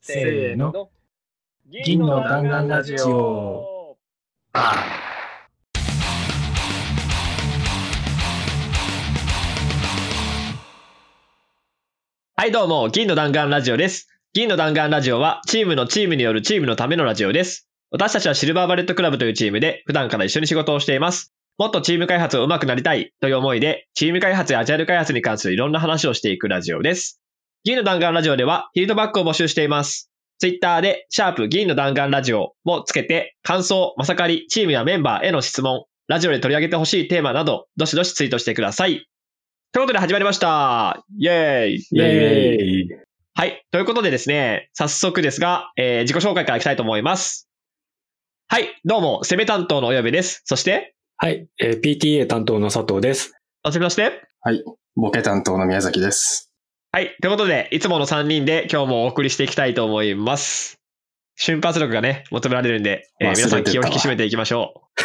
せーの、銀の弾丸ラジオ。はいどうも、銀の弾丸ラジオです。銀の弾丸ラジオはチームによるチームのためのラジオです。私たちはシルバーバレットクラブというチームで普段から一緒に仕事をしています。もっとチーム開発を上手くなりたいという思いで、チーム開発やアジャイル開発に関するいろんな話をしていくラジオです。銀の弾丸ラジオではフィードバックを募集しています。ツイッターで#銀の弾丸ラジオをつけて、感想、まさかり、チームやメンバーへの質問、ラジオで取り上げてほしいテーマなど、どしどしツイートしてください。ということで始まりました。イェーイ。イェーイ。はい。ということでですね、早速ですが、自己紹介からいきたいと思います。はい。どうも、攻め担当のおよべです。そして、はい。PTA 担当の佐藤です。そして、はい。ボケ担当の宮崎です。はい。ということで、いつもの3人で今日もお送りしていきたいと思います。瞬発力がね、求められるんで、皆さん気を引き締めていきましょう。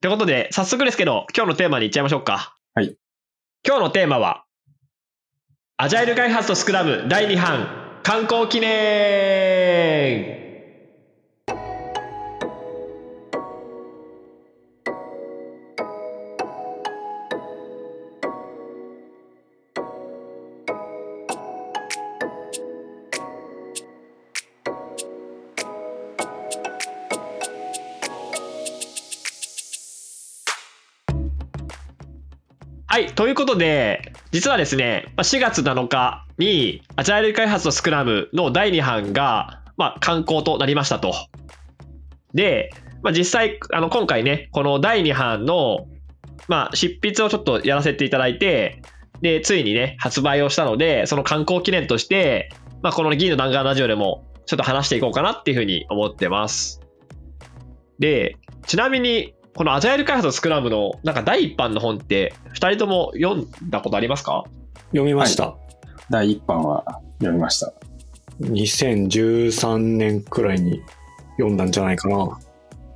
ということで、早速ですけど、今日のテーマにいっちゃいましょうか。はい。今日のテーマは、アジャイル開発とスクラム第2版、刊行記念。はい。ということで、実はですね、4月7日に、アジャイル開発とスクラムの第2版が、刊行となりましたと。で、実際、今回ね、この第2版の、執筆をちょっとやらせていただいて、で、ついにね、発売をしたので、その刊行記念として、この銀の弾丸ラジオでも、ちょっと話していこうかなっていうふうに思ってます。で、ちなみに、このアジャイル開発とスクラムのなんか第1版の本って2人とも読んだことありますか？読みました、はい、第1版は読みました。2013年くらいに読んだんじゃないかな、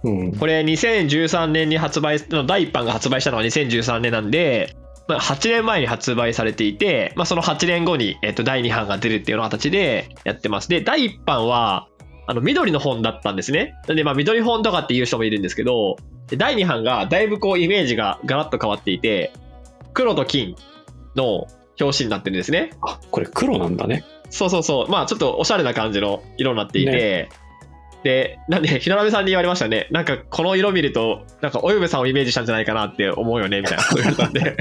うん、これ2013年に発売の第1版が発売したのが2013年なんで、8年前に発売されていて、その8年後に、第2版が出るっていうような形でやってます。で、第1版は緑の本だったんですね。で、緑本とかっていう人もいるんですけど、第2版がだいぶこうイメージがガラッと変わっていて、黒と金の表紙になってるんですね。あ、これ黒なんだね。そうそうそう。ちょっとおしゃれな感じの色になっていて、ね、で、なんで平鍋さんに言われましたね。なんかこの色見るとなんかお嫁さんをイメージしたんじゃないかなって思うよねみたいなこと言われたんで。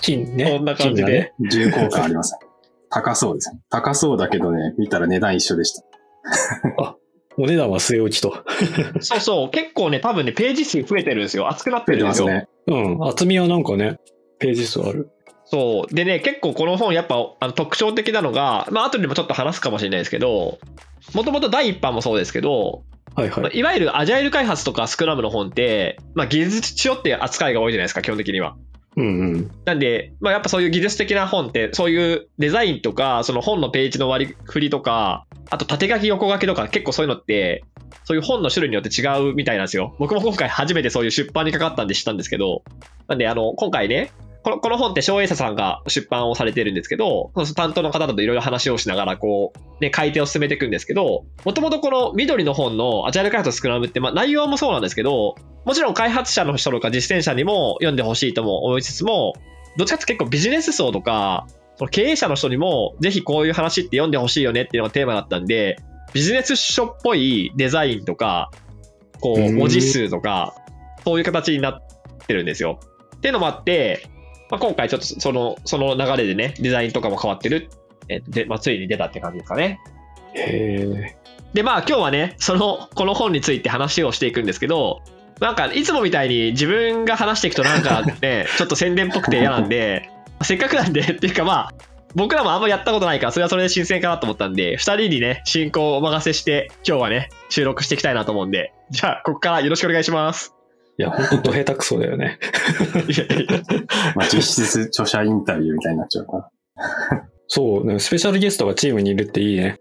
金ね。こんな感じで、ね、重厚感あります。高そうですね。高そうだけどね、見たら値段一緒でした。あ、お値段は据え置きと。そうそう、結構ね、多分ね、ページ数増えてるんですよ。厚くなってるんですよ。ね、うん、厚みはなんかね、ページ数ある。そう。でね、結構この本やっぱ特徴的なのが、後でもちょっと話すかもしれないですけど、もともと第1版もそうですけど、はいはい。いわゆるアジャイル開発とかスクラムの本って、技術書って扱いが多いじゃないですか、基本的には。うんうん、なんで、やっぱそういう技術的な本って、そういうデザインとか、その本のページの割り振りとか、あと縦書き横書きとか、結構そういうのって、そういう本の種類によって違うみたいなんですよ。僕も今回初めてそういう出版にかかったんで知ったんですけど、なんで今回ね、この本って小英社さんが出版をされてるんですけど、担当の方といろいろ話をしながらこう、ね、改訂を進めていくんですけど、もともとこの緑の本のアジャイル開発とスクラムって、内容もそうなんですけど、もちろん開発者の人とか実践者にも読んでほしいとも思いつつも、どっちかって結構ビジネス層とか、その経営者の人にもぜひこういう話って読んでほしいよねっていうのがテーマだったんで、ビジネス書っぽいデザインとか、こう文字数とか、そういう形になってるんですよ。っていうのもあって、今回ちょっとその流れでね、デザインとかも変わってる。で、ついに出たって感じですかね。へー。で、今日はね、この本について話をしていくんですけど、なんかいつもみたいに自分が話していくとなんかね、ちょっと宣伝っぽくて嫌なんで、せっかくなんでっていうか僕らもあんまやったことないから、それはそれで新鮮かなと思ったんで、2人にね、進行をお任せして、今日はね、収録していきたいなと思うんで、じゃあ、ここからよろしくお願いします。いや、ほんと下手くそだよね。実質著者インタビューみたいになっちゃうかな。そうね、スペシャルゲストがチームにいるっていいね。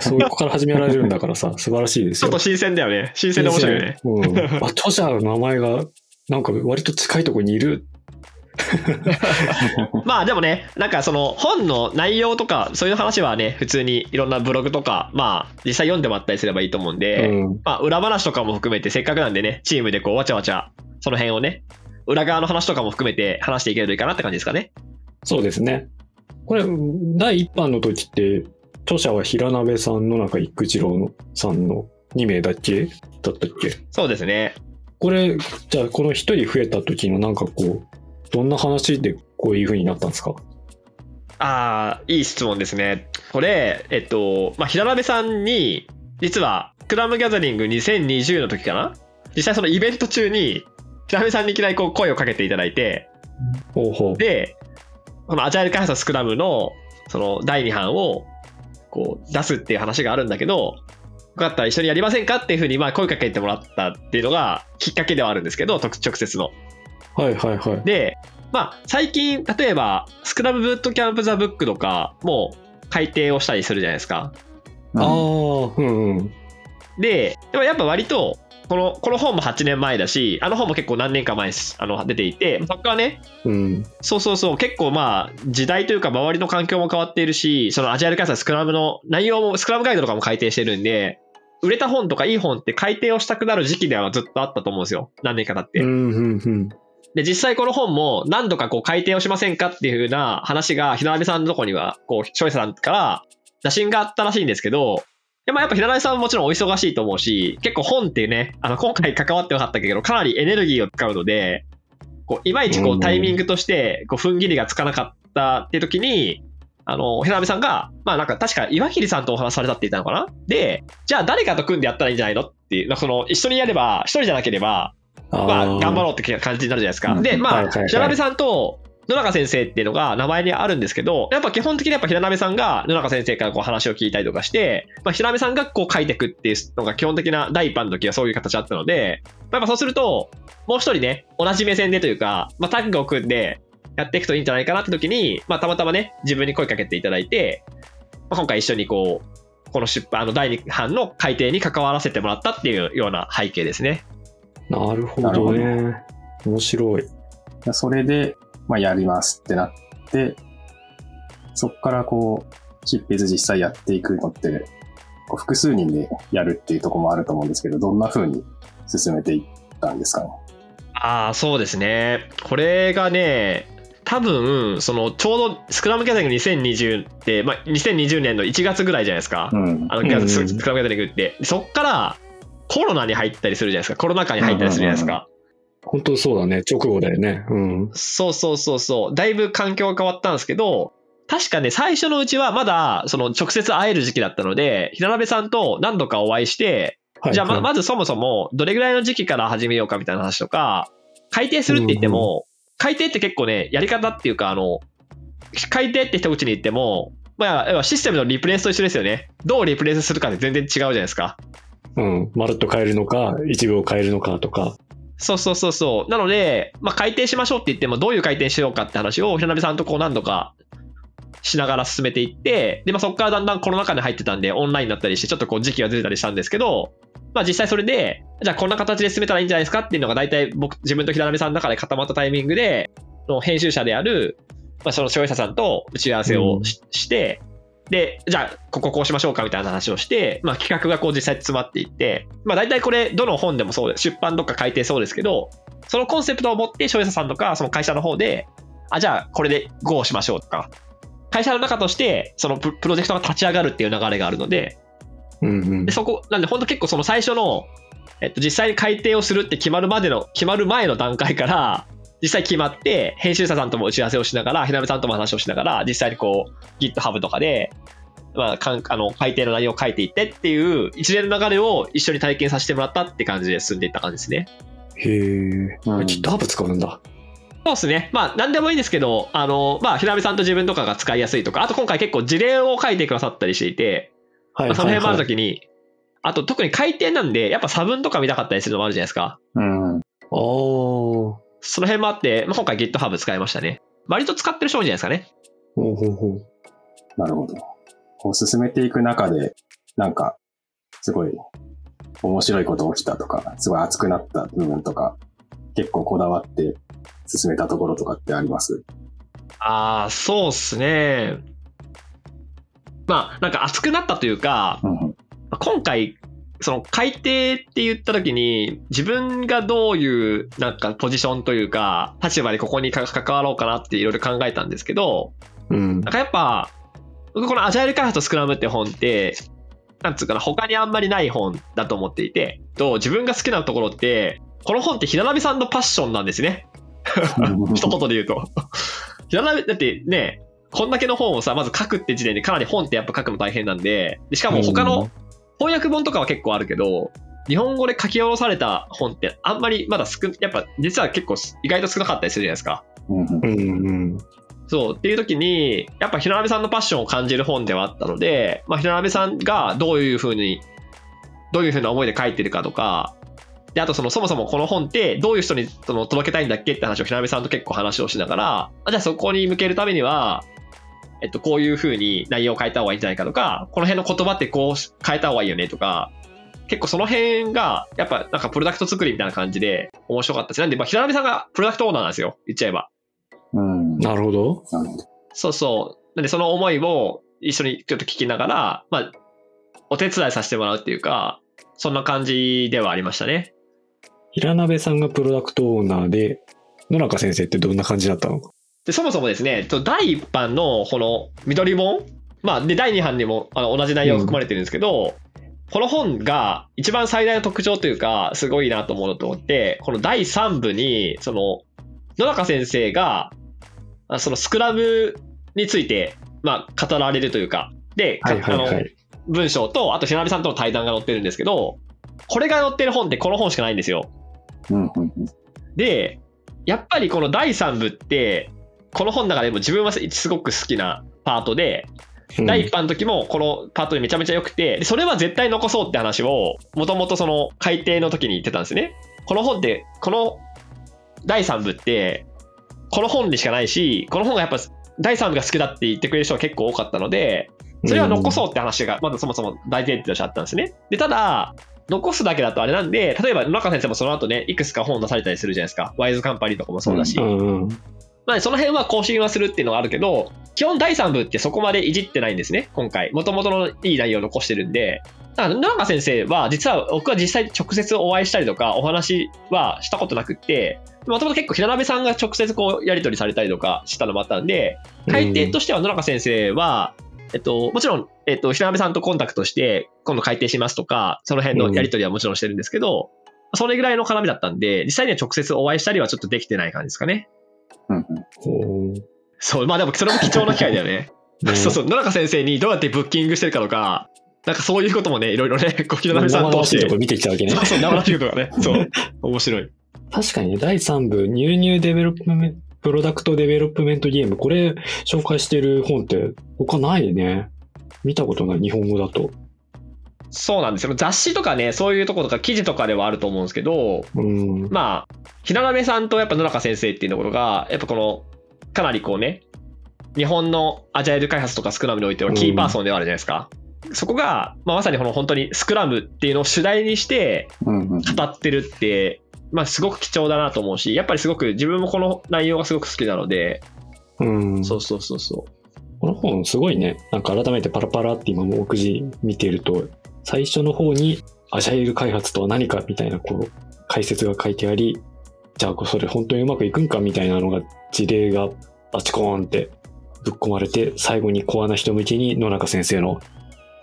そういう子から始められるんだからさ、素晴らしいですよ。ちょっと新鮮だよね。新鮮で面白いよね。うん、著者の名前がなんか割と近いところにいる。まあでもね、なんかその本の内容とかそういう話はね、普通にいろんなブログとか、まあ実際読んでもらったりすればいいと思うんで、まあ裏話とかも含めて、せっかくなんでね、チームでこうわちゃわちゃその辺をね、裏側の話とかも含めて話していけるといいかなって感じですかね。そうですね。これ第1版の時って著者は平鍋さんの中育次郎さんの2名だけだったっけ？そうですね。これじゃあこの1人増えた時のなんかこうどんな話でこういう風になったんですか？ああ、いい質問ですね。これまあ、平鍋さんに実はスクラムギャザリング2020の時かな、実際そのイベント中に平鍋さんにいきなりこう声をかけていただいて、ほうほう、でこのアジャイル開発のスクラムのその第2版をこう出すっていう話があるんだけど、よかったら一緒にやりませんかっていう風にまあ声かけてもらったっていうのがきっかけではあるんですけど、直接の。はいはいはい。で、まあ最近例えばスクラムブートキャンプザブックとかも改訂をしたりするじゃないですか。ああ、うんうん。で、でもやっぱ割とこの本も8年前だし、あの本も結構何年か前出ていて、そっからね、うん、そうそうそう、結構まあ時代というか周りの環境も変わっているし、そのアジャイル開発スクラムの内容もスクラムガイドとかも改訂してるんで、売れた本とかいい本って改訂をしたくなる時期ではずっとあったと思うんですよ。何年か経って。うんうんうん。で実際この本も何度かこう改訂をしませんかっていう風な話が平鍋さんのとこにはこう翔平さんから打診があったらしいんですけど、でまあやっぱ平鍋さんももちろんお忙しいと思うし、結構本っていうね、今回関わってなかったけどかなりエネルギーを使うので、こういまいちこうタイミングとしてこう踏ん切りがつかなかったっていう時に、平鍋さんがまあなんか確か岩切さんとお話されたって言ったのかな。でじゃあ誰かと組んでやったらいいんじゃないのっていう、その一緒にやれば一人じゃなければまあ、頑張ろうって感じになるじゃないですか。で、まあ、はいはいはい、平鍋さんと野中先生っていうのが名前にあるんですけど、やっぱ基本的にやっぱ平鍋さんが野中先生からこう話を聞いたりとかして、まあ、平鍋さんがこう書いていくっていうのが基本的な第1版の時はそういう形だったので、まあ、やっぱそうすると、もう一人ね、同じ目線でというか、まあ、タッグを組んでやっていくといいんじゃないかなって時に、まあ、たまたまね、自分に声かけていただいて、まあ、今回一緒にこう、この出版、第2版の改訂に関わらせてもらったっていうような背景ですね。なるほどね。面白い。それで、まあ、やりますってなって、そこからこう、執筆実際やっていくのって、複数人でやるっていうところもあると思うんですけど、どんな風に進めていったんですかね。ああ、そうですね。これがね、多分、ちょうどスクラムギャザリング2020って、まあ、2020年の1月ぐらいじゃないですか。うん、スクラムギャザリングって。そっから、コロナに入ったりするじゃないですか。コロナ禍に入ったりするじゃないですか。本当そうだね。直後だよね。うん。そうそうそうそう。だいぶ環境が変わったんですけど、確かね、最初のうちはまだその直接会える時期だったので、平鍋さんと何度かお会いして、はい、じゃあ まずそもそもどれぐらいの時期から始めようかみたいな話とか、改訂するって言っても、改訂って結構ね、やり方っていうか改訂って一口に言っても、まあ要はシステムのリプレイスと一緒ですよね。どうリプレイスするかで全然違うじゃないですか。うん、まるっと変えるのか一部を変えるのかとか、そうそうそうそう。なので、まあ、改訂しましょうって言ってもどういう改訂しようかって話を平鍋さんとこう何度かしながら進めていって、でまあ、そこからだんだんコロナ禍に入ってたんでオンラインだったりしてちょっとこう時期がずれたりしたんですけど、まあ、実際それでじゃあこんな形で進めたらいいんじゃないですかっていうのが大体自分と平鍋さんの中で固まったタイミングでの編集者である、まあ、その消費者さんと打ち合わせを してで、じゃあ、こうしましょうかみたいな話をして、まあ企画がこう実際詰まっていって、まあ大体これ、どの本でもそうです。出版とか改訂そうですけど、そのコンセプトを持って、消費者さんとか、その会社の方で、じゃあこれで GO しましょうとか、会社の中として、そのプロジェクトが立ち上がるっていう流れがあるので、うんうん、でそこ、なんで本当結構その最初の、実際に改訂をするって決まる前の段階から、実際決まって編集者さんとも打ち合わせをしながら、ひなべさんとも話をしながら、実際にこう GitHub とかで、まあ、改訂の内容を書いていってっていう一連の流れを一緒に体験させてもらったって感じで進んでいった感じですね。へえ、GitHub 使うんだ。そうですね。まあ何でもいいんですけど、まあひなべさんと自分とかが使いやすいとか、あと今回結構事例を書いてくださったりしていて、はいはいはい、その辺もあるときに、あと特に改訂なんでやっぱ差分とか見たかったりするのもあるじゃないですか。うん。おー。その辺もあって、まあ、今回 GitHub 使いましたね。割と使ってる商品じゃないですかね。ほうほうほう。なるほど。こう進めていく中で、なんか、すごい面白いこと起きたとか、すごい熱くなった部分とか、結構こだわって進めたところとかってあります？ああ、そうっすね。まあなんか熱くなったというか、うん、今回その改定って言った時に自分がどういうなんかポジションというか立場でここに関わろうかなっていろいろ考えたんですけど、うん、なんかやっぱ僕このアジャイル開発とスクラムって本ってなんつうかな他にあんまりない本だと思っていて、と自分が好きなところってこの本って平鍋さんのパッションなんですね。一言で言うと平鍋だってね、こんだけの本をさまず書くって時点でかなり本ってやっぱ書くの大変なんで、しかも他の翻訳本とかは結構あるけど日本語で書き下ろされた本ってあんまりまだやっぱ実は結構意外と少なかったりするじゃないですか。そうっていう時にやっぱ平鍋さんのパッションを感じる本ではあったので、まあ、平鍋さんがどういう風な思いで書いてるかとかで、あと そもそもこの本ってどういう人にその届けたいんだっけって話を平鍋さんと結構話をしながら、じゃあそこに向けるためにはこういう風に内容を変えた方がいいんじゃないかとか、この辺の言葉ってこう変えた方がいいよねとか、結構その辺がやっぱなんかプロダクト作りみたいな感じで面白かったし、なんでまあ平鍋さんがプロダクトオーナーなんですよ、言っちゃえば。うん、なるほど。そうそう。なんでその思いを一緒にちょっと聞きながら、まあ、お手伝いさせてもらうっていうか、そんな感じではありましたね。平鍋さんがプロダクトオーナーで、野中先生ってどんな感じだったの？で、そもそもですね、第1版のこの緑本、まあ、で第2版にも同じ内容が含まれてるんですけど、うん、この本が一番最大の特徴というか、すごいなと思うと思って、この第3部に、その、野中先生が、そのスクラムについて、まあ、語られるというかで、はいはいはい、文章とあと平鍋さんとの対談が載ってるんですけど、これが載ってる本ってこの本しかないんですよ、うん、でやっぱりこの第3部ってこの本の中でも自分はすごく好きなパートで、うん、第1版の時もこのパートでめちゃめちゃ良くて、でそれは絶対残そうって話をもともとその改訂の時に言ってたんですね。この本ってこの第3部ってこの本にしかないし、この本がやっぱ第3部が好きだって言ってくれる人が結構多かったので、それは残そうって話がまずそもそも大前提としてあったんですね。でただ残すだけだとあれなんで、例えば野中先生もその後ねいくつか本出されたりするじゃないですか。ワイズカンパニーとかもそうだし、まあ、その辺は更新はするっていうのがあるけど、基本第3部ってそこまでいじってないんですね。今回元々のいい内容を残してるんで、だから野中先生は実は僕は実際直接お会いしたりとかお話はしたことなくって、もともと結構平鍋さんが直接こうやり取りされたりとかしたのもあったんで、改訂としては野中先生はもちろん平鍋さんとコンタクトして今度改訂しますとかその辺のやり取りはもちろんしてるんですけど、それぐらいの絡みだったんで実際には直接お会いしたりはちょっとできてない感じですかね。そう、まあでもそれも貴重な機会だよね。そうそう、野中先生にどうやってブッキングしてるかとか、なんかそういうこともね、いろいろね、小平さんとして見てきたわけね。そう、生々しいことがね、そう、面白い。確かにね、第3部、ニューニューデベロップメント、プロダクトデベロップメントゲーム、これ紹介してる本って他ないね。見たことない、日本語だと。そうなんですよ。雑誌とかね、そういうところとか記事とかではあると思うんですけど、うん、まあ、平鍋さんとやっぱ野中先生っていうところが、やっぱこの、かなりこうね、日本のアジャイル開発とかスクラムにおいてはキーパーソンではあるじゃないですか。そこが、まあ、まさにこの本当にスクラムっていうのを主題にして語ってるって、まあ、すごく貴重だなと思うし、やっぱりすごく自分もこの内容がすごく好きなので、うん、そうそうそうそう。この本すごいね。なんか改めてパラパラって今も目次見てると、最初の方にアジャイル開発とは何かみたいなこう解説が書いてあり、じゃあそれ本当にうまくいくんかみたいなのが事例がバチコーンってぶっ込まれて、最後にコアな人向けに野中先生の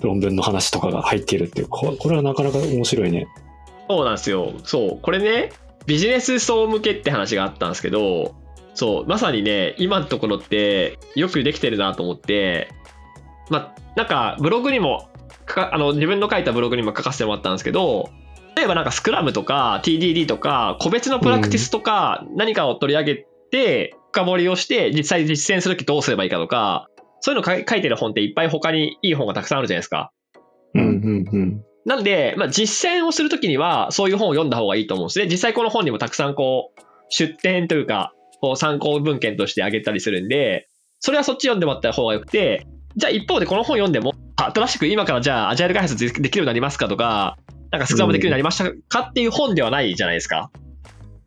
論文の話とかが入ってるっていう、これはなかなか面白いね。そうなんですよ。そう、これね、ビジネス層向けって話があったんですけど、そうまさにね、今のところってよくできてるなと思って、まあなんかブログにも自分の書いたブログにも書かせてもらったんですけど、例えばなんかスクラムとか TDD とか個別のプラクティスとか何かを取り上げて深掘りをして実際実践するときどうすればいいかとか。そういうの書いてる本っていっぱい他にいい本がたくさんあるじゃないですか。うんうんうん。なんで、まあ、実践をするときにはそういう本を読んだ方がいいと思うんですね。実際この本にもたくさんこう出典というかこう参考文献としてあげたりするんで、それはそっち読んでもらった方がよくて、じゃあ一方でこの本読んでも新しく今からじゃあアジャイル開発できるようになりますかとか、なんかスクラムできるようになりましたかっていう本ではないじゃないですか。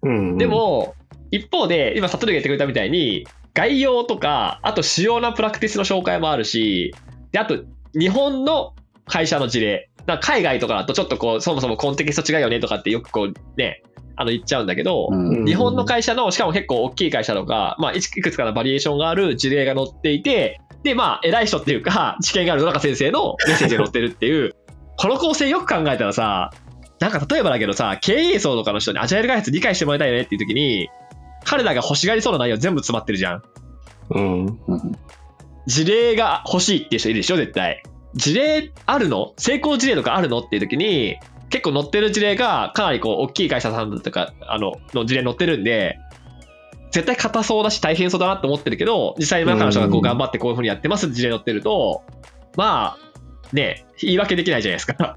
うんうん、でも一方で今悟りが言ってくれたみたいに概要とかあと主要なプラクティスの紹介もあるし、であと日本の会社の事例、なんか海外とかだとちょっとこうそもそもコンテキスト違うよねとかってよくこうね言っちゃうんだけど、うん、日本の会社のしかも結構大きい会社とか、まあ、いくつかのバリエーションがある事例が載っていて、でまあ偉い人っていうか知見がある野中先生のメッセージが載ってるっていうこの構成よく考えたらさ、なんか例えばだけどさ、経営層とかの人にアジャイル開発理解してもらいたいよねっていう時に彼らが欲しがりそうな内容全部詰まってるじゃん、うん、事例が欲しいっていう人いるでしょ絶対。事例あるの？成功事例とかあるの？っていう時に結構載ってる事例がかなりこう大きい会社さんとかの事例載ってるんで絶対硬そうだし大変そうだなと思ってるけど、実際に中の人がこう頑張ってこういう風にやってますって事例載ってるとまあね言い訳できないじゃないですか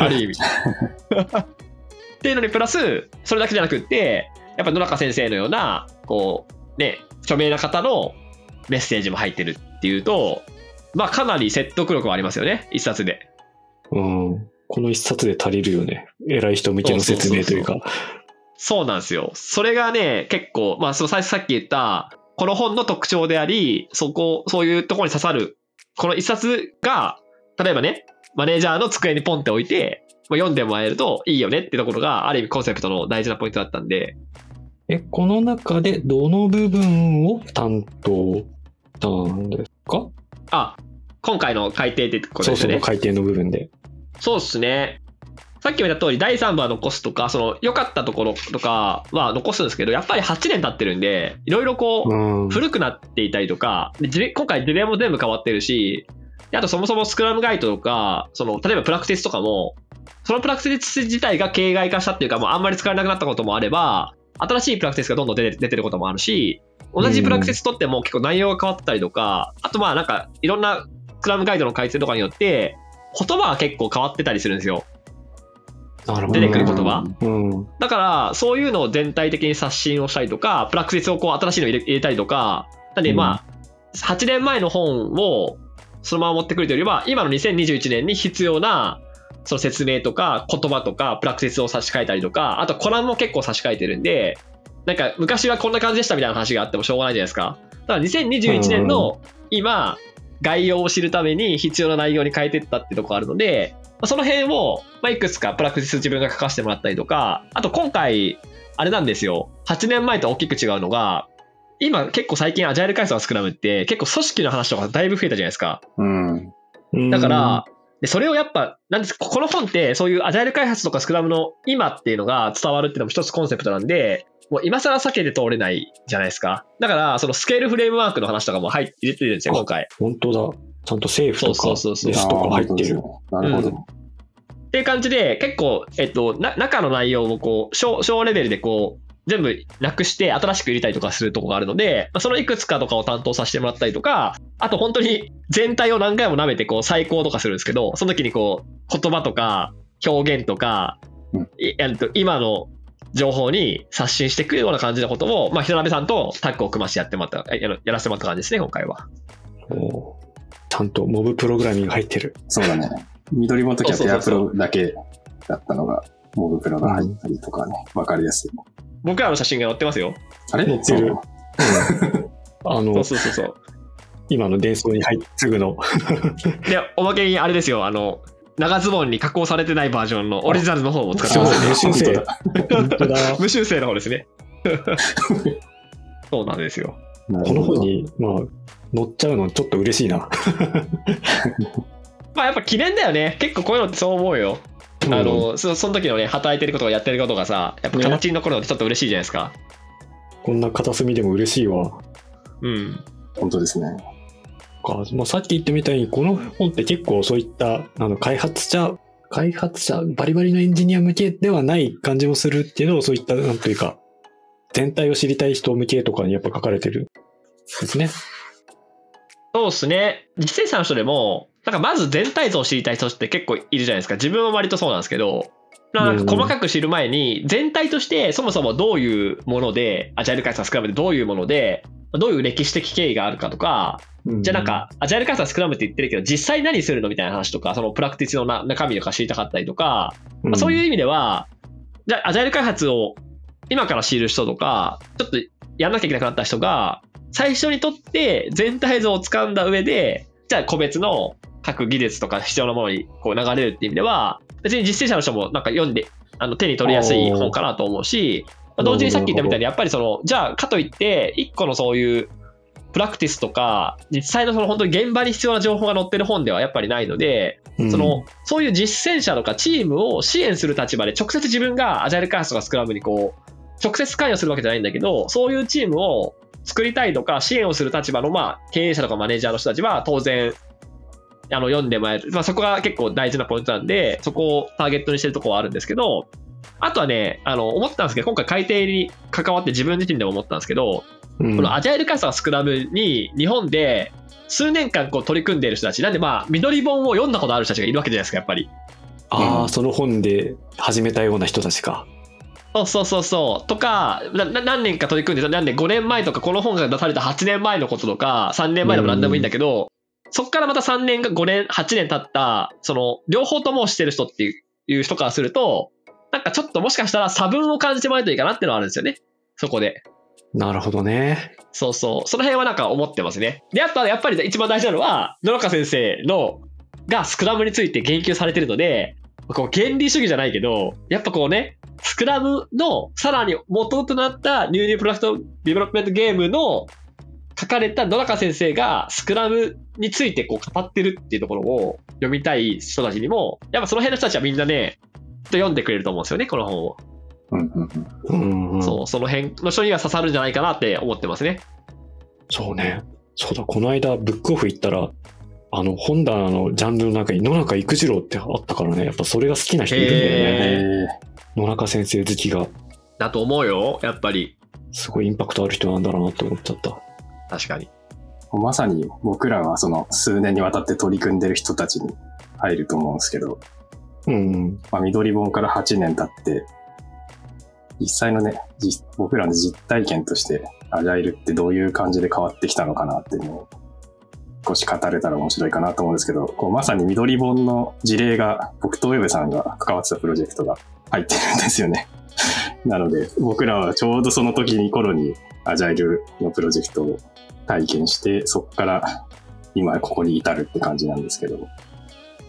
ある意味っていうのにプラスそれだけじゃなくってやっぱ野中先生のようなこうね著名な方のメッセージも入ってるっていうとまあかなり説得力はありますよね一冊で。うんこの一冊で足りるよね。偉い人向けの説明というか。そうなんですよ。それがね、結構、まあ、その最初さっき言った、この本の特徴であり、そういうところに刺さる。この一冊が、例えばね、マネージャーの机にポンって置いて、読んでもらえるといいよねってところが、ある意味コンセプトの大事なポイントだったんで。この中でどの部分を担当したんですか？あ、今回の改訂ってことですね。そうそう、改訂の部分で。そうですね。さっきも言った通り第3部は残すとかその良かったところとかは残すんですけど、やっぱり8年経ってるんでいろいろこう古くなっていたりとかで、今回事例も全部変わってるし、あとそもそもスクラムガイドとかその例えばプラクティスとかもそのプラクティス自体が形骸化したっていうかもうあんまり使われなくなったこともあれば、新しいプラクティスがどんどん出てることもあるし、同じプラクティス取っても結構内容が変わったりとか、あとまあなんかいろんなスクラムガイドの改正とかによって言葉は結構変わってたりするんですよ。出てくる言葉、うん、だからそういうのを全体的に刷新をしたりとかプラクティスをこう新しいのを入れたりとか、なんでまあ8年前の本をそのまま持ってくるというよりは今の2021年に必要なその説明とか言葉とかプラクティスを差し替えたりとか、あとコラムも結構差し替えてるんで、なんか昔はこんな感じでしたみたいな話があってもしょうがないじゃないですか。だから2021年の今、うん概要を知るために必要な内容に変えてったってとこあるので、その辺をいくつかプラクティス自分が書かせてもらったりとか、あと今回あれなんですよ、8年前と大きく違うのが今結構最近アジャイル開発のスクラムって結構組織の話とかだいぶ増えたじゃないですか、うん、だからそれをやっぱなんです、この本ってそういうアジャイル開発とかスクラムの今っていうのが伝わるっていうのも一つコンセプトなんで、もう今更避けて通れないじゃないですか。だからそのスケールフレームワークの話とかも入れてるんですよ今回。本当だ、ちゃんと政府とかですとか入ってる。なるほど、うん、っていう感じで結構、中の内容をこう小レベルでこう全部なくして新しく入れたりとかするとこがあるので、そのいくつかとかを担当させてもらったりとか、あと本当に全体を何回も舐めてこう再考とかするんですけど、その時にこう言葉とか表現とか、うん、今の情報に刷新していくような感じのことを、まあ、平鍋さんとタッグを組ましてやらせてもらった感じですね今回は。お、ちゃんとモブプログラミング入ってる。そうだね、緑本キャペアプロだけだったのがモブプロが入ったりとかね、分かりやすい。僕らの写真が載ってますよ。あれ載ってるそう今の伝送に入ってすぐので、おまけにあれですよ、長ズボンに加工されてないバージョンのオリジナルの方も使ってますね。無修正の方ですねそうなんですよ。この方に、まあ、乗っちゃうのちょっと嬉しいなまあやっぱ記念だよね。結構こういうのってそう思うよ、うん、その時のね働いてることがやってることがさ、やっぱ形に残るのってちょっと嬉しいじゃないですか、ね、こんな片隅でも嬉しいわ。うん本当ですね。まあ、さっき言ってみたいにこの本って結構そういった開発者バリバリのエンジニア向けではない感じもするけど、そういったなんというか全体を知りたい人向けとかにやっぱ書かれてるんですね。そうですね。実践者の人でもなんかまず全体像を知りたい人って結構いるじゃないですか。自分は割とそうなんですけど、なんか細かく知る前に全体としてそもそもどういうものでアジャイル開発スクラムでどういうものでどういう歴史的経緯があるかとか、じゃあなんかアジャイル開発スクラムって言ってるけど実際何するのみたいな話とか、そのプラクティスの中身とか知りたかったりとか、そういう意味ではじゃあアジャイル開発を今から知る人とか、ちょっとやんなきゃいけなくなった人が、最初にとって全体像を掴んだ上で、じゃあ個別の各技術とか必要なものにこう流れるっていう意味では、別に実践者の人もなんか読んで、手に取りやすい本かなと思うし、同時にさっき言ったみたいに、やっぱりその、じゃあかといって、一個のそういうプラクティスとか、実際のその本当に現場に必要な情報が載ってる本ではやっぱりないので、そういう実践者とかチームを支援する立場で、直接自分がアジャイル開発とかスクラムにこう、直接関与するわけじゃないんだけど、そういうチームを作りたいとか支援をする立場の、まあ経営者とかマネージャーの人たちは当然読んでもらえる、まあ、そこが結構大事なポイントなんで、そこをターゲットにしてるところはあるんですけど、あとはね、思ったんですけど、今回改定に関わって自分自身でも思ったんですけど、このアジャイル開発スクラムに日本で数年間こう取り組んでいる人たちなんで、まあ緑本を読んだことある人たちがいるわけじゃないですか、やっぱり。その本で始めたような人たちか。そうとか、何年か取り組んで、なんで5年前とか、この本が出された8年前のこととか3年前でも何でもいいんだけど、そこからまた3年か5年8年経った、その両方ともしてる人っていう人からすると、なんかちょっともしかしたら差分を感じてもらえるといいかなっていうのはあるんですよね、そこで。なるほどね。その辺はなんか思ってますね。で、あとはやっぱり一番大事なのは、野中先生がスクラムについて言及されてるので、こう原理主義じゃないけど、やっぱこうね、スクラムのさらに元となったニューニュープロダクトディベロップメントゲームの書かれた野中先生がスクラムについてこう語ってるっていうところを読みたい人たちにも、やっぱその辺の人たちはみんなね、きっと読んでくれると思うんですよね、この本を。その辺の人には刺さるんじゃないかなって思ってますね。そうね。そうだ、この間ブックオフ行ったら、本棚のジャンルの中に野中育次郎ってあったからね、やっぱそれが好きな人いるんだよね。野中先生好きが。だと思うよ、やっぱり。すごいインパクトある人なんだなって思っちゃった。確かに。まさに僕らはその数年にわたって取り組んでる人たちに入ると思うんですけど、まあ、緑本から8年経って、実際のね、僕らの実体験として、アジャイルってどういう感じで変わってきたのかなっていうのを、少し語れたら面白いかなと思うんですけど、こうまさに緑本の事例が、僕とウェブさんが関わってたプロジェクトが入ってるんですよね。なので僕らはちょうどその時に頃にアジャイルのプロジェクトを体験して、そこから今ここに至るって感じなんですけど、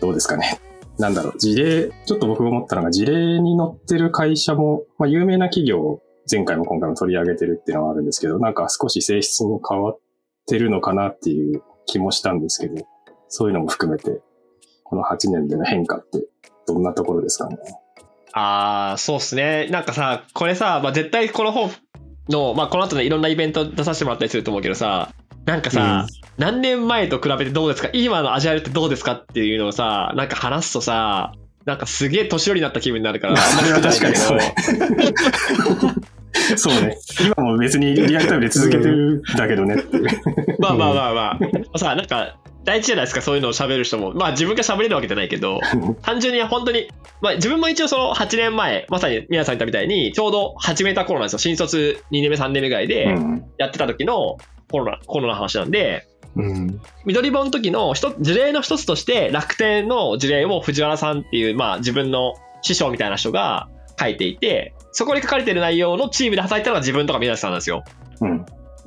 どうですかね。なんだろう、事例、ちょっと僕が思ったのが、事例に載ってる会社も、まあ有名な企業を前回も今回も取り上げてるっていうのはあるんですけど、なんか少し性質も変わってるのかなっていう気もしたんですけど、そういうのも含めてこの8年での変化ってどんなところですかね。そうですね。なんかさ、これさ、まあ、絶対この本の、まあ、この後ね、いろんなイベント出させてもらったりすると思うけどさ、なんかさ、何年前と比べてどうですか、今のアジャイルってどうですかっていうのをさ、なんか話すとさ、なんかすげえ年寄りになった気分になるから。それは確かにそうね。そうね。今も別にリアルタイムで続けてるんだけどねってまあさ、なんか大事じゃないですか、そういうのを喋る人も。まあ自分が喋れるわけじゃないけど、単純に本当に、まあ自分も一応その8年前、まさに宮さん言ったみたいに、ちょうど始めた頃なんですよ。新卒2年目3年目ぐらいでやってた時のコロナの話なんで、緑本の時の事例の一つとして、楽天の事例を藤原さんっていう、まあ自分の師匠みたいな人が書いていて、そこに書かれてる内容のチームで働いたのが自分とか宮崎さんなんですよ。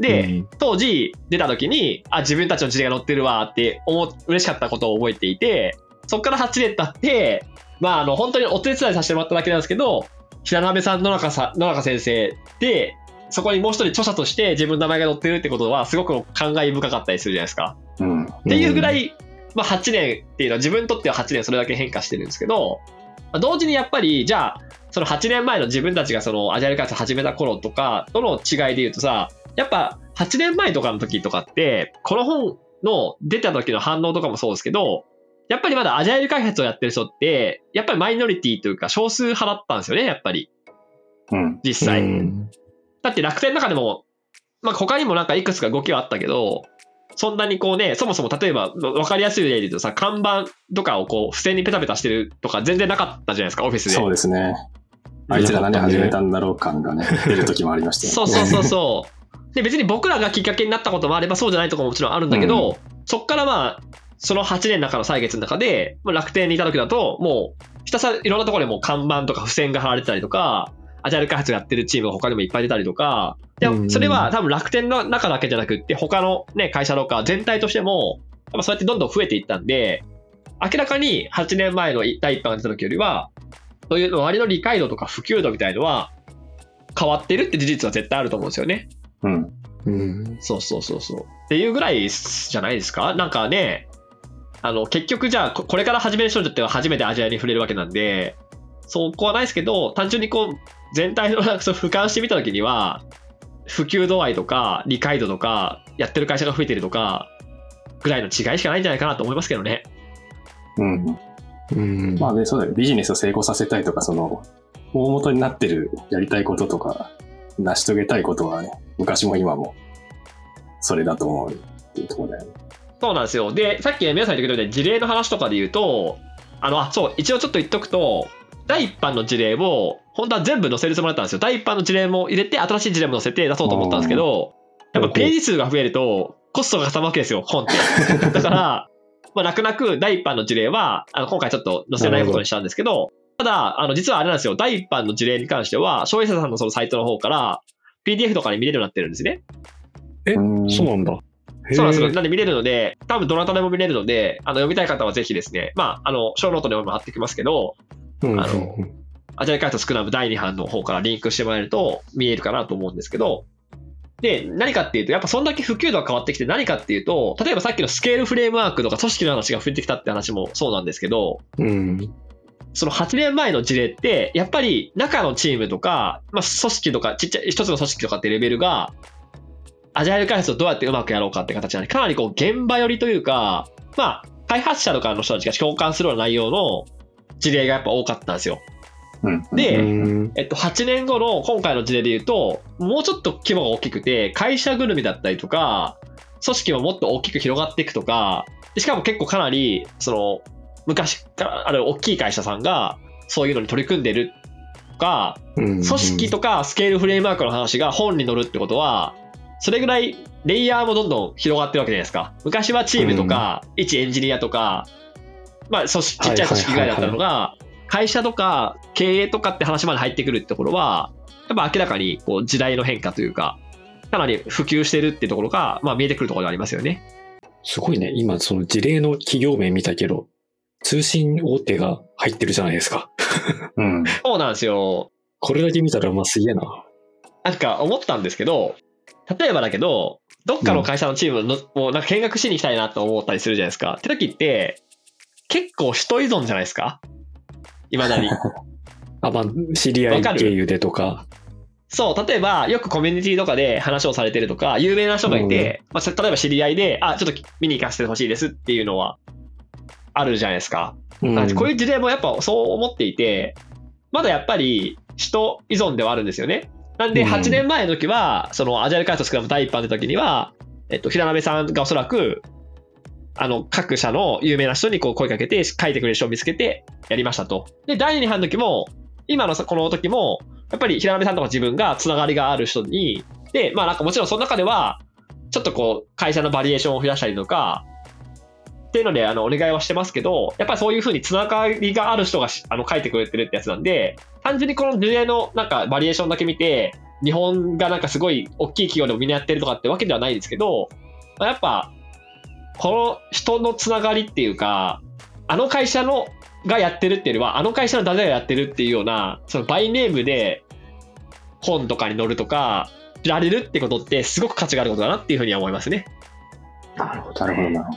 で、当時出た時に、あ、自分たちの事例が載ってるわって嬉しかったことを覚えていて、そこから8年経って、まあ本当にお手伝いさせてもらっただけなんですけど、平鍋さん、野中先生で、そこにもう一人著者として自分の名前が載ってるってことはすごく感慨深かったりするじゃないですか。っていうぐらい、まあ8年っていうのは、自分にとっては8年それだけ変化してるんですけど、同時にやっぱり、じゃあその8年前の自分たちがそのアジャイル開発始めた頃とかとの違いで言うとさ、やっぱ8年前とかの時とかって、この本の出た時の反応とかもそうですけど、やっぱりまだアジャイル開発をやってる人って、やっぱりマイノリティというか少数派だったんですよね、やっぱり、実際。だって楽天の中でも、まあ他にもなんかいくつか動きはあったけど、そんなにこうね、そもそも例えば分かりやすい例で言うとさ、看板とかをこう付箋にペタペタしてるとか全然なかったじゃないですか、オフィスで。そうですね。あいつら何始めたんだろう感がね、出る時もありましたよ。そうで、別に僕らがきっかけになったこともあれば、そうじゃないところももちろんあるんだけど、そっからまあその8年の中の歳月の中で、楽天にいた時だと、もうひたすらいろんなところでもう看板とか付箋が貼られてたりとか、アジャイル開発やってるチームが他にもいっぱい出たりとか、でもそれは多分楽天の中だけじゃなくって他のね会社とか全体としてもやっぱそうやってどんどん増えていったんで、明らかに8年前の第一版が出た時よりはそういう周りの理解度とか普及度みたいのは変わってるって事実は絶対あると思うんですよね。うんうん、そうそうそうそうっていうぐらいじゃないですか。なんかね、結局じゃあこれから始める人にとっては初めてアジアに触れるわけなんで、そこはないですけど、単純にこう全体のなんか俯瞰してみたときには普及度合いとか理解度とかやってる会社が増えてるとかぐらいの違いしかないんじゃないかなと思いますけどね。うんうん、まあね、そうだよ。ビジネスを成功させたいとか、その大元になってるやりたいこととか成し遂げたいことはね、昔も今もそれだと思うっていうところだよね。そうなんですよ。で、さっき皆さん言ってくれた事例の話とかで言うと、そう、一応ちょっと言っとくと、第一版の事例を本当は全部載せるつもりだったんですよ。第一版の事例も入れて新しい事例も載せて出そうと思ったんですけど、やっぱページ数が増えるとコストがかさむわけですよ、本って。だから、まあ、泣く泣く第一版の事例は今回ちょっと載せないことにしたんですけど、ただ実はあれなんですよ。第一版の事例に関しては消費者さんのそのサイトの方から PDF とかで見れるようになってるんですね。え、そうなんだ。そうなんですよ。なんで見れるので、多分どなたでも見れるので、読みたい方はぜひですね、まあショーノートでも貼ってきますけど、アジャイル開発スクラム第2版の方からリンクしてもらえると見えるかなと思うんですけど、で何かっていうと、やっぱそんだけ普及度が変わってきて、何かっていうと、例えばさっきのスケールフレームワークとか組織の話が増えてきたって話もそうなんですけど、うん、その8年前の事例ってやっぱり中のチームとか、まあ、組織とかちっちゃい一つの組織とかってレベルがアジャイル開発をどうやってうまくやろうかって形なんで、かなりこう現場寄りというか、まあ開発者とかの人たちが共感するような内容の事例がやっぱ多かったんですよ。で、8年後の今回の事例で言うと、もうちょっと規模が大きくて、会社ぐるみだったりとか、組織ももっと大きく広がっていくとか、しかも結構かなり、その、昔からある大きい会社さんが、そういうのに取り組んでるとか、組織とかスケールフレームワークの話が本に載るってことは、それぐらいレイヤーもどんどん広がってるわけじゃないですか。昔はチームとか、一エンジニアとか、まあ、ちっちゃい組織以外だったのが、会社とか経営とかって話まで入ってくるってところは、やっぱ明らかにこう時代の変化というか、かなり普及してるってところが、まあ見えてくるところでありますよね。すごいね。今その事例の企業名見たけど、通信大手が入ってるじゃないですか。うん。そうなんですよ。これだけ見たらまあすげえな。なんか思ったんですけど、例えばだけど、どっかの会社のチームをなんか見学しに行きたいなと思ったりするじゃないですか。って時って、結構人依存じゃないですか。今だにあ、まあ、知り合い経由でとか、そう、例えばよくコミュニティとかで話をされてるとか有名な人がいて、うん、まあ、例えば知り合いで、あ、ちょっと見に行かせてほしいですっていうのはあるじゃないですか、うん、こういう事例もやっぱそう思っていて、まだやっぱり人依存ではあるんですよね。なんで8年前の時は、うん、そのアジャイル開発スクラム第一版の時には、平鍋さんがおそらく各社の有名な人にこう声かけて書いてくれる人を見つけてやりましたと。で、第2版の時も今のこの時もやっぱり平鍋さんとか自分がつながりがある人に、で、まあなんかもちろんその中ではちょっとこう会社のバリエーションを増やしたりとかっていうのでお願いはしてますけど、やっぱりそういう風につながりがある人が書いてくれてるってやつなんで、単純にこの事例のなんかバリエーションだけ見て日本がなんかすごい大きい企業でもみんなやってるとかってわけではないですけど、まあ、やっぱこの人のつながりっていうか、あの会社のがやってるっていうよりは、あの会社の誰がやってるっていうような、そのバイネームで本とかに載るとか知られるってことってすごく価値があることだなっていうふうには思いますね。なるほどなるほどな。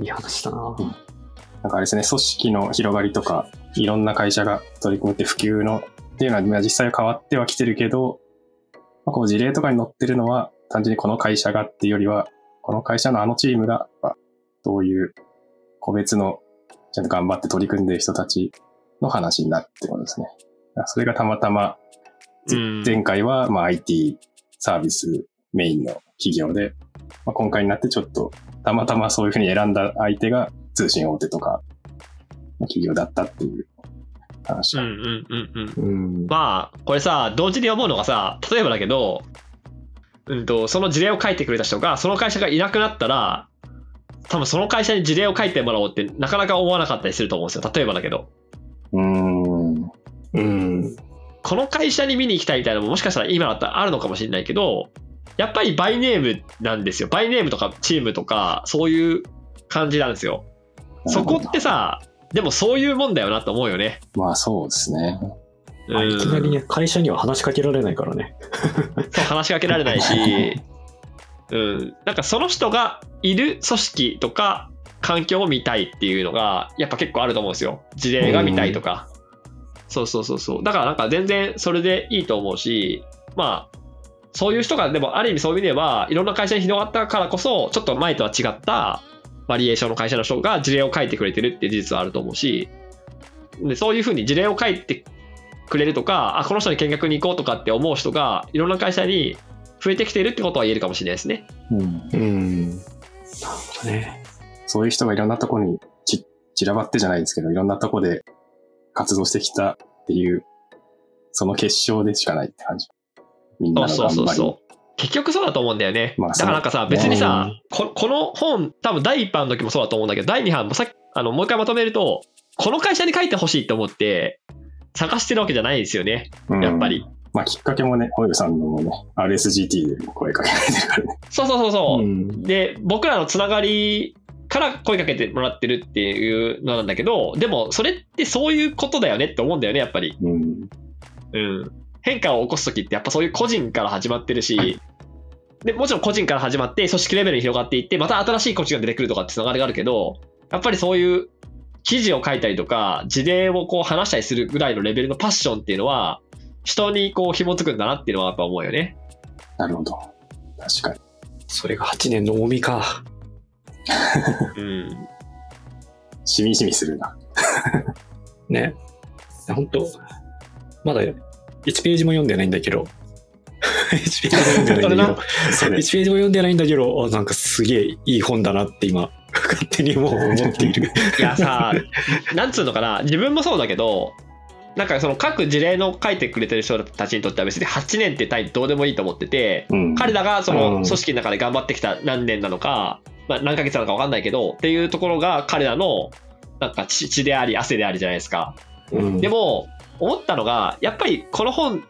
いい話だな。なんかあれですね、組織の広がりとかいろんな会社が取り組んで普及のっていうのは実際は変わってはきてるけど、まあ、こう事例とかに載ってるのは単純にこの会社がっていうよりは、この会社のあのチームがどういう個別のちゃんと頑張って取り組んでる人たちの話になるってことですね。それがたまたま前回はまあ IT サービスメインの企業で、まあ、今回になってちょっとたまたまそういうふうに選んだ相手が通信大手とか企業だったっていう話。まあこれさ、同時に思うのがさ、例えばだけど、その事例を書いてくれた人がその会社がいなくなったら、多分その会社に事例を書いてもらおうってなかなか思わなかったりすると思うんですよ。例えばだけど、この会社に見に行きたいみたいなのももしかしたら今だったらあるのかもしれないけど、やっぱりバイネームなんですよ。バイネームとかチームとかそういう感じなんですよ。そこってさ、でもそういうもんだよなと思うよね。まあそうですね。いきなりね、会社には話しかけられないからね。そう、話しかけられないし、うん、なんかその人がいる組織とか環境を見たいっていうのがやっぱ結構あると思うんですよ。事例が見たいとか。そうそうそうそう。だからなんか全然それでいいと思うし、まあそういう人がでもある意味そういう意味ではいろんな会社に広がったからこそちょっと前とは違ったバリエーションの会社の人が事例を書いてくれてるって事実はあると思うし、でそういうふうに事例を書いてくれるとか、あ、この人に見学に行こうとかって思う人がいろんな会社に増えてきているってことは言えるかもしれないですね。うん。うん。なるほどね。そういう人がいろんなとこに散らばってじゃないですけど、いろんなとこで活動してきたっていうその結晶でしかないって感じ。みんなの頑張り。そうそうそう。結局そうだと思うんだよね。まあ、だからなんかさ、別にさ、この本多分第1版の時もそうだと思うんだけど、第2版もさっきもう一回まとめると、この会社に書いてほしいと思って探してるわけじゃないんですよね。やっぱり。うん、まあ、きっかけもね、ホイブさんの、ね、RSGT で声かけられてるからね。そうそうそうそう、うん。で、僕らのつながりから声かけてもらってるっていうのなんだけど、でもそれってそういうことだよねって思うんだよね、やっぱり。うん。うん、変化を起こすときってやっぱそういう個人から始まってるし、で、もちろん個人から始まって組織レベルに広がっていって、また新しい個人が出てくるとかってつながりがあるけど、やっぱりそういう記事を書いたりとか、事例をこう話したりするぐらいのレベルのパッションっていうのは、人にこう紐づくんだなっていうのはやっぱ思うよね。なるほど、確かに。それが8年の重みか。うん。しみじみするな。ね。本当まだ1ページも読んでないんだけど。1ページも読んでないんだけど。1ページも読んでないんだけど、なんかすげえいい本だなって今勝手にもう思っている。いやさ、なんつうのかな、自分もそうだけど。なんかその各事例の書いてくれてる人たちにとっては別に8年って単位どうでもいいと思ってて、うん、彼らがその組織の中で頑張ってきた何年なのか、まあ、何ヶ月なのか分かんないけどっていうところが彼らのなんか血であり汗でありじゃないですか、うん、でも思ったのがやっぱりこの本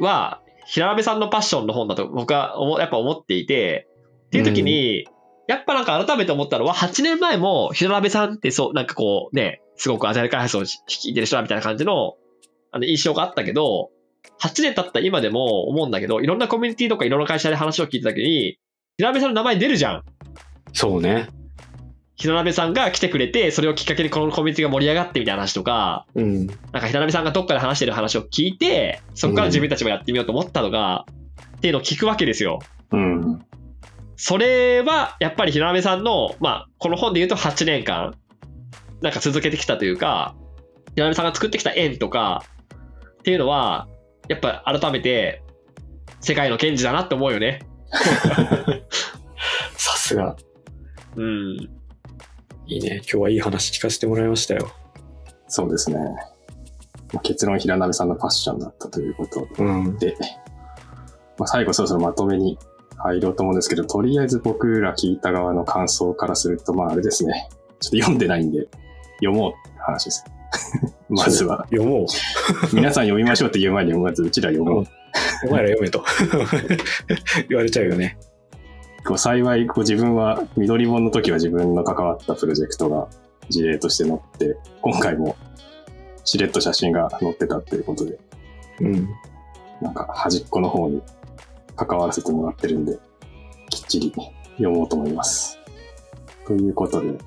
は平鍋さんのパッションの本だと僕はやっぱ思っていて、っていう時にやっぱなんか改めて思ったのは8年前も平鍋さんってそうなんかこうねすごくアジャイル開発を率いてる人だみたいな感じの印象があったけど、8年経った今でも思うんだけど、いろんなコミュニティとかいろんな会社で話を聞いた時に平鍋さんの名前出るじゃん。そうね。平鍋さんが来てくれて、それをきっかけにこのコミュニティが盛り上がってみたいな話とか、うん、なんか平鍋さんがどっかで話してる話を聞いて、そこから自分たちもやってみようと思ったのが、うん、っていうのを聞くわけですよ。うん、それはやっぱり平鍋さんの、まあ、この本で言うと8年間なんか続けてきたというか、平鍋さんが作ってきた縁とかっていうのはやっぱ改めて世界の賢治だなって思うよね。さすが。うん。いいね。今日はいい話聞かせてもらいましたよ。そうですね。結論平鍋さんのパッションだったということで、うんまあ、最後そろそろまとめに入ろうと思うんですけど、とりあえず僕ら聞いた側の感想からすると、まああれですね。ちょっと読んでないんで。読もうって話です。まずは読もう。皆さん読みましょうって言う前にまずうちら読もう。お前ら読めと言われちゃうよね。幸い自分は緑本の時は自分の関わったプロジェクトが事例として載って、今回もしれっと写真が載ってたっていうことで、うん、なんか端っこの方に関わらせてもらってるんできっちり読もうと思います。ということで。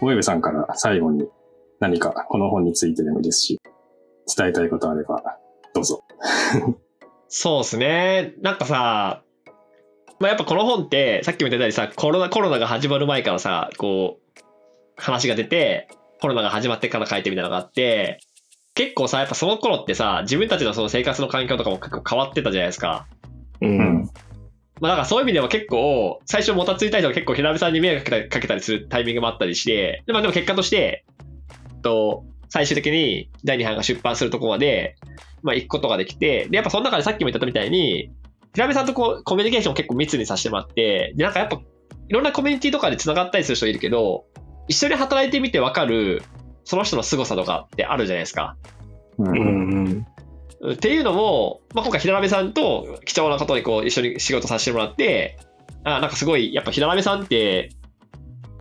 小部さんから最後に何かこの本についてでもいいですし、伝えたいことあればどうぞ。そうですね。なんかさ、まあ、やっぱこの本ってさっきも言ったようにさ、コロナが始まる前からさ、こう話が出て、コロナが始まってから書いてみたいなのがあって、結構さ、やっぱその頃ってさ、自分たちのその生活の環境とかも結構変わってたじゃないですか。うん。まあ、だからそういう意味では結構最初もたついた人が結構平鍋さんに迷惑かけたりするタイミングもあったりして、でも結果として最終的に第2版が出版するところまで行くことができて、でやっぱその中でさっきも言ったみたいに平鍋さんとこうコミュニケーションを結構密にさせてもらって、でなんかやっぱいろんなコミュニティとかでつながったりする人いるけど、一緒に働いてみて分かるその人の凄さとかってあるじゃないですか。うんうん、っていうのも、まあ、今回平鍋さんと貴重な方にこう一緒に仕事させてもらって、あ、なんかすごいやっぱ平鍋さんって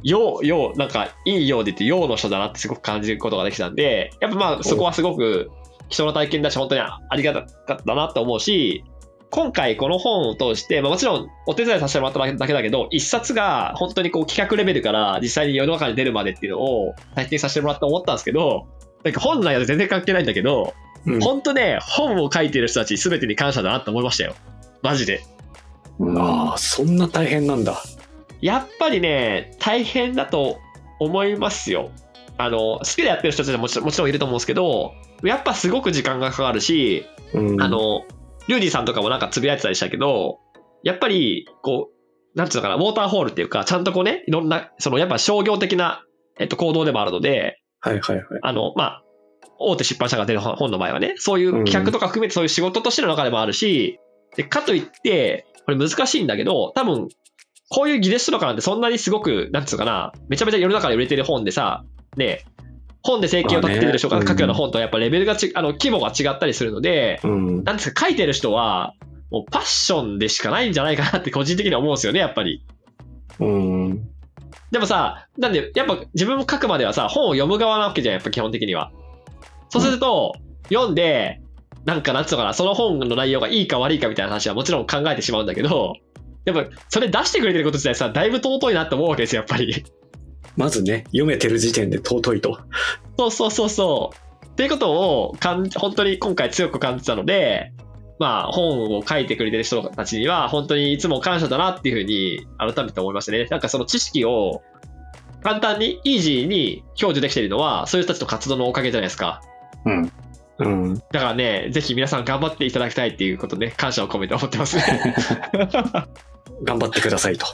なんかいいようでってようの人だなってすごく感じることができたんで、やっぱまあそこはすごく貴重な体験だし本当にありがたかったなと思うし、今回この本を通して、まあ、もちろんお手伝いさせてもらっただけだけど、一冊が本当にこう企画レベルから実際に世の中に出るまでっていうのを体験させてもらって思ったんですけど、なんか本来は全然関係ないんだけど、うん、本当ね、本を書いてる人たち全てに感謝だなと思いましたよ、マジで。ああ、そんな大変なんだ。やっぱりね、大変だと思いますよ。好きでやってる人たちはもちろんいると思うんですけど、やっぱすごく時間がかかるし、うん、リュウジさんとかもなんかつぶやいてたりしたけど、やっぱりこうなんていうのかな、ウォーターホールっていうか、ちゃんとこうね、いろんなそのやっぱ商業的な行動でもあるので、はいはいはい、まあ大手出版社が出る本の場合はね、そういう企画とか含めてそういう仕事としての中でもあるし、うん、でかといってこれ難しいんだけど、多分こういう技術書とかなんてそんなにすごく、なんていうのかな、めちゃめちゃ世の中で売れてる本でさ、ね、本で生計を立ててる人が書くような本とはやっぱレベルが規模が違ったりするので、うん、なんですか、書いてる人はもうパッションでしかないんじゃないかなって個人的には思うんですよね、やっぱり。うん、でもさ、なんでやっぱ自分も書くまではさ、本を読む側なわけじゃん、やっぱ基本的には。そうすると、うん、読んでなんかなんつうのかな、その本の内容がいいか悪いかみたいな話はもちろん考えてしまうんだけど、やっぱそれ出してくれてること自体さ、だいぶ尊いなって思うわけですよ、やっぱり。まずね、読めてる時点で尊いと。そうそうそうそう。っていうことを本当に今回強く感じたので、まあ本を書いてくれてる人たちには本当にいつも感謝だなっていうふうに改めて思いましたね。なんかその知識を簡単にイージーに享受できているのはそういう人たちの活動のおかげじゃないですか。うん。うん、だからね、ぜひ皆さん頑張っていただきたいっていうことで、ね、感謝を込めて思ってますね。頑張ってくださいと。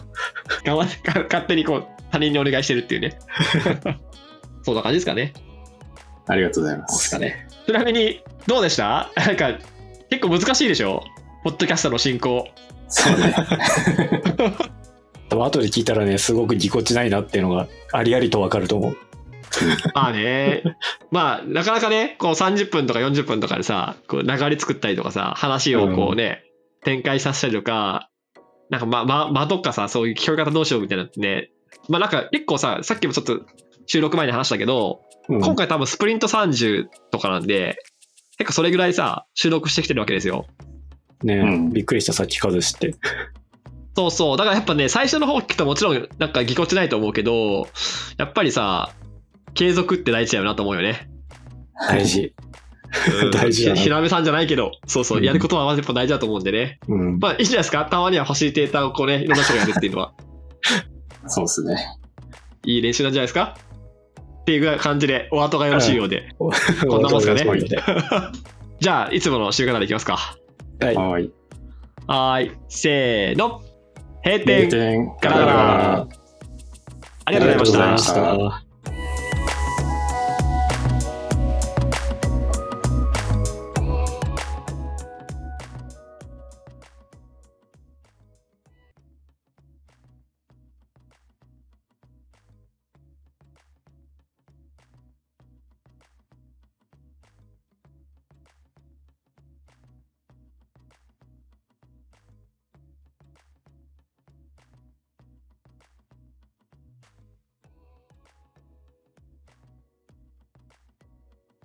勝手にこう他人にお願いしてるっていうね。そんな感じですかね。ありがとうございます。ですかね。ちなみにどうでした？なんか結構難しいでしょ、ポッドキャストの進行。そうね。後で聞いたらね、すごくぎこちないなっていうのがありありとわかると思う。まあね、まあなかなかね、こう30分とか40分とかでさ、こう流れ作ったりとかさ、話をこうね、うん、展開させたりとか、なんか間とかさ、そういう聞こえ方どうしようみたいなってね、まあなんか結構さ、さっきもちょっと収録前に話したけど、うん、今回多分スプリント30とかなんで、結構それぐらいさ収録してきてるわけですよ。ねえ、うん、びっくりした、さっき数して。そうそう、だからやっぱね、最初の方聞くともちろんなんかぎこちないと思うけど、やっぱりさ。継続って大事だよなと思うよね。大事。大事だな。平部さんじゃないけど、そうそう、やることはまずやっぱ大事だと思うんでね。うん、まあいいじゃないですか。たまにはファシリテーターをこうね、いろんな人がやるっていうのは。そうですね。いい練習なんじゃないですか。っていう感じでお後がよろしいようで。こんなもんですかね。じゃあいつもの週からいきますか。はい。はい。はい。せーの。閉店から。ありがとうございました。